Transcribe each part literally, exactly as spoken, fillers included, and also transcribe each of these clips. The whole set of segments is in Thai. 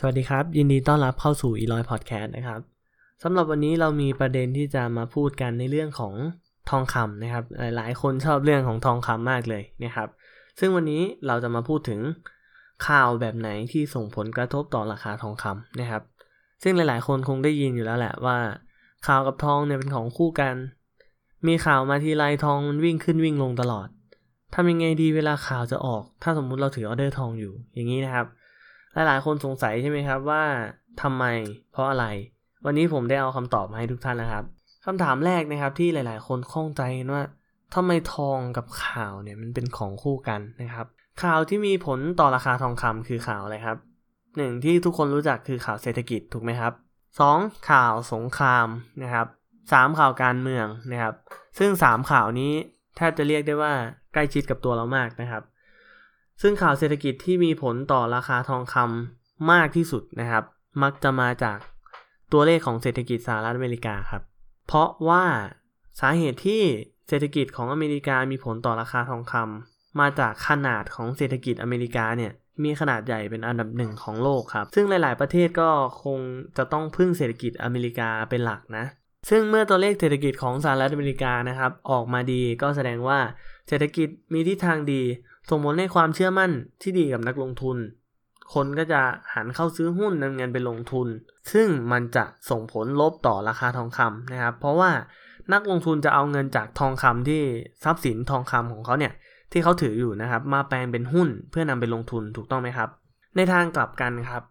สวัสดีครับยินดีต้อนรับเข้าสู่อีลอยพอดแคสต์นะครับสำหรับวันนี้เรามีประเด็นที่จะมาพูดกันในเรื่องของทองคำนะครับหลายๆคนชอบเรื่องของทองคำมากเลยนะครับซึ่งวันนี้เราจะมาพูดถึงข่าวแบบไหนที่ส่งผลกระทบต่อราคาทองคำนะครับซึ่งหลายๆคนคงได้ยินอยู่แล้วแหละว่าข่าวกับทองเนี่ยเป็นของคู่กันมีข่าวมาทีไรทองมันวิ่งขึ้นวิ่งลงตลอดทำยังไงดีเวลาข่าวจะออกถ้าสมมุติเราถือออเดอร์ทองอยู่อย่างนี้นะครับหลายๆคนสงสัยใช่ไหมครับว่าทำไมเพราะอะไรวันนี้ผมได้เอาคำตอบมาให้ทุกท่านนะครับคำถามแรกนะครับที่หลายๆคนข้องใจกันว่าทำไมทองกับข่าวเนี่ยมันเป็นของคู่กันนะครับข่าวที่มีผลต่อราคาทองคำคือข่าวอะไรครับหนึ่งที่ทุกคนรู้จักคือข่าวเศรษฐกิจถูกไหมครับสองข่าวสงครามนะครับสามข่าวการเมืองนะครับซึ่งสามข่าวนี้แทบจะเรียกได้ว่าใกล้ชิดกับตัวเรามากนะครับซึ่งข่าวเศรษฐกิจที่มีผลต่อราคาทองคำมากที่สุดนะครับมักจะมาจากตัวเลขของเศรษฐกิจสหรัฐอเมริกาครับเพราะว่าสาเหตุที่เศรษฐกิจของอเมริกามีผลต่อราคาทองคำมาจากขนาดของเศรษฐกิจอเมริกาเนี่ยมีขนาดใหญ่เป็นอันดับหนึ่งของโลกครับซึ่งหลายๆประเทศก็คงจะต้องพึ่งเศรษฐกิจอเมริกาเป็นหลักนะซึ่งเมื่อตัวเลขเศรษฐกิจของสหรัฐอเมริกานะครับออกมาดีก็แสดงว่าเศรษฐกิจมีทิศทางดีส่งผลให้ความเชื่อมั่นที่ดีกับนักลงทุนคนก็จะหันเข้าซื้อหุ้นนำเงินไปลงทุนซึ่งมันจะส่งผลลบต่อราคาทองคำนะครับเพราะว่านักลงทุนจะเอาเงินจากทองคำที่ทรัพย์สินทองคำของเขาเนี่ยที่เขาถืออยู่นะครับมาแปลงเป็นหุ้นเพื่อนำไปลงทุนถูกต้องไหมครับในทางกลับกันครับ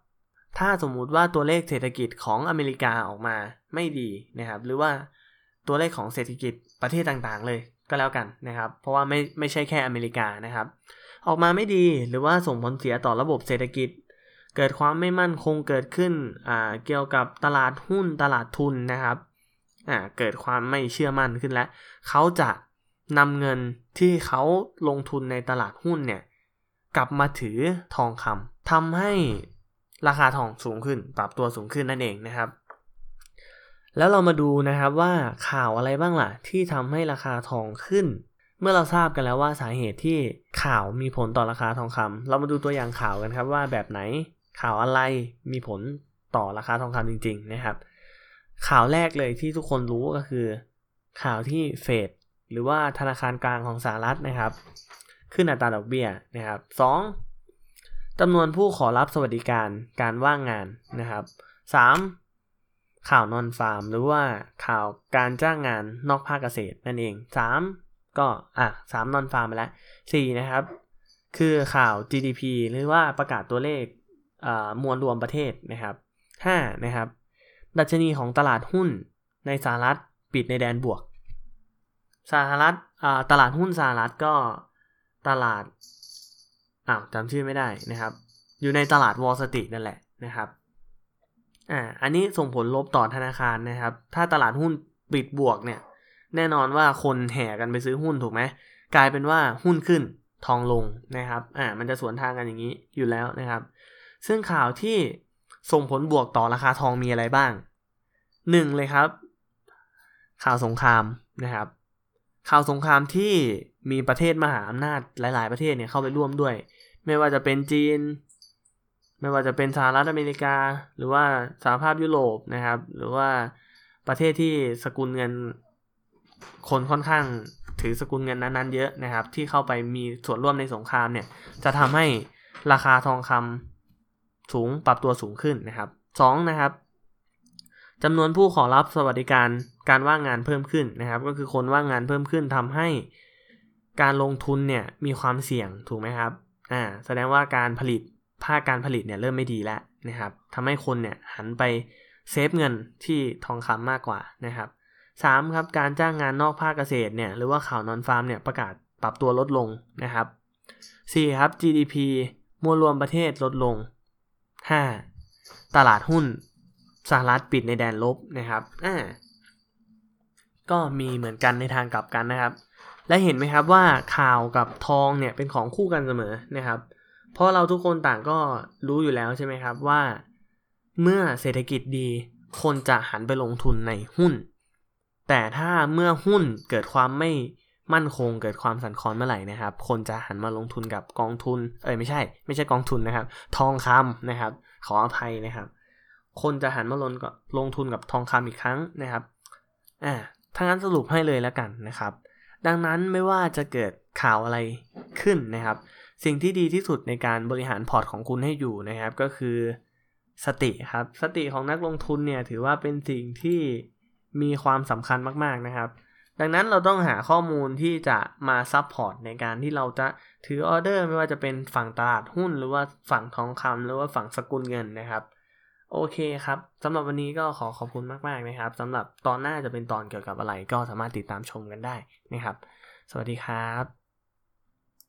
ถ้าสมมุติว่าตัวเลขเศรษฐกิจของอเมริกาออกมาไม่ดีนะครับหรือว่าตัวเลขของเศรษฐกิจประเทศต่างๆเลยก็แล้วกันนะครับเพราะว่าไม่ไม่ใช่แค่อเมริกานะครับออกมาไม่ดีหรือว่าส่งผลเสียต่อระบบเศรษฐกิจเกิดความไม่มั่นคงเกิดขึ้นอ่าเกี่ยวกับตลาดหุ้นตลาดทุนนะครับอ่าเกิดความไม่เชื่อมั่นขึ้นแล้วเขาจะนำเงินที่เขาลงทุนในตลาดหุ้นเนี่ยกลับมาถือทองคำทำให้ราคาทองสูงขึ้นปรับตัวสูงขึ้นนั่นเองนะครับแล้วเรามาดูนะครับว่าข่าวอะไรบ้างล่ะที่ทำให้ราคาทองขึ้นเมื่อเราทราบกันแล้วว่าสาเหตุที่ข่าวมีผลต่อราคาทองคำเรามาดูตัวอย่างข่าวกันครับว่าแบบไหนข่าวอะไรมีผลต่อราคาทองคำจริงๆนะครับข่าวแรกเลยที่ทุกคนรู้ก็คือข่าวที่เฟดหรือว่าธนาคารกลางของสหรัฐนะครับขึ้นอัตราดอกเบี้ยนะครับสองจำนวนผู้ขอรับสวัสดิการการว่างงานนะครับสามข่าวนอนฟาร์มหรือว่าข่าวการจ้างงานนอกภาคเกษตรนั่นเองสามก็อ่ะสามนอนฟาร์มไปแล้วสี่นะครับคือข่าว จี ดี พี หรือว่าประกาศตัวเลขอ่ามวลรวมประเทศนะครับห้านะครับดัชนีของตลาดหุ้นในสหรัฐปิดในแดนบวกสหรัฐอ่าตลาดหุ้นสหรัฐก็ตลาดอ้าวจำชื่อไม่ได้นะครับอยู่ในตลาดวอลล์สตรีทนั่นแหละนะครับอ่าอันนี้ส่งผลลบต่อธนาคารนะครับถ้าตลาดหุ้นปิดบวกเนี่ยแน่นอนว่าคนแห่กันไปซื้อหุ้นถูกไหมกลายเป็นว่าหุ้นขึ้นทองลงนะครับอ่ามันจะสวนทางกันอย่างนี้อยู่แล้วนะครับซึ่งข่าวที่ส่งผลบวกต่อราคาทองมีอะไรบ้างหนึ่งเลยครับข่าวสงครามนะครับข่าวสงครามที่มีประเทศมหาอำนาจหลายๆประเทศเนี่ยเข้าไปร่วมด้วยไม่ว่าจะเป็นจีนไม่ว่าจะเป็นสหรัฐอเมริกาหรือว่าสหภาพยุโรปนะครับหรือว่าประเทศที่สกุลเงินคนค่อนข้างถือสกุลเงินนั้นๆเยอะนะครับที่เข้าไปมีส่วนร่วมในสงครามเนี่ยจะทำให้ราคาทองคำสูงปรับตัวสูงขึ้นนะครับสองนะครับจำนวนผู้ขอรับสวัสดิการการว่างงานเพิ่มขึ้นนะครับก็คือคนว่างงานเพิ่มขึ้นทำให้การลงทุนเนี่ยมีความเสี่ยงถูกไหมครับอ่าแสดงว่าการผลิตภาคการผลิตเนี่ยเริ่มไม่ดีแล้วนะครับทำให้คนเนี่ยหันไปเซฟเงินที่ทองคำมากกว่านะครับสามครับการจ้างงานนอกภาคเกษตรเนี่ยหรือว่าข่าวนอนฟาร์มเนี่ยประกาศปรับตัวลดลงนะครับสี่ครับ จี ดี พี มวลรวมประเทศลดลงห้าตลาดหุ้นสหรัฐปิดในแดนลบนะครับอ่าก็มีเหมือนกันในทางกลับกันนะครับและเห็นไหมครับว่าข่าวกับทองเนี่ยเป็นของคู่กันเสมอนะครับเพราะเราทุกคนต่างก็รู้อยู่แล้วใช่ไหมครับว่าเมื่อเศรษฐกิจดีคนจะหันไปลงทุนในหุ้นแต่ถ้าเมื่อหุ้นเกิดความไม่มั่นคงเกิดความสั่นคลอนเมื่อไหร่นะครับคนจะหันมาลงทุนกับกองทุนเอ้ยไม่ใช่ไม่ใช่กองทุนนะครับทองคำนะครับ ขออภัยนะครับคนจะหันมาลงกับลงทุนกับทองคำอีกครั้งนะครับอ่าทั้งนั้นสรุปให้เลยแล้วกันนะครับดังนั้นไม่ว่าจะเกิดข่าวอะไรขึ้นนะครับสิ่งที่ดีที่สุดในการบริหารพอร์ตของคุณให้อยู่นะครับก็คือสติครับสติของนักลงทุนเนี่ยถือว่าเป็นสิ่งที่มีความสำคัญมากๆนะครับดังนั้นเราต้องหาข้อมูลที่จะมาซัพพอร์ตในการที่เราจะถือออเดอร์ไม่ว่าจะเป็นฝั่งตลาดหุ้นหรือว่าฝั่งทองคำหรือว่าฝั่งสกุลเงินนะครับโอเคครับสำหรับวันนี้ก็ขอขอบคุณมากๆนะครับสำหรับตอนหน้าจะเป็นตอนเกี่ยวกับอะไรก็สามารถติดตามชมกันได้นะครับสวัสดีครับ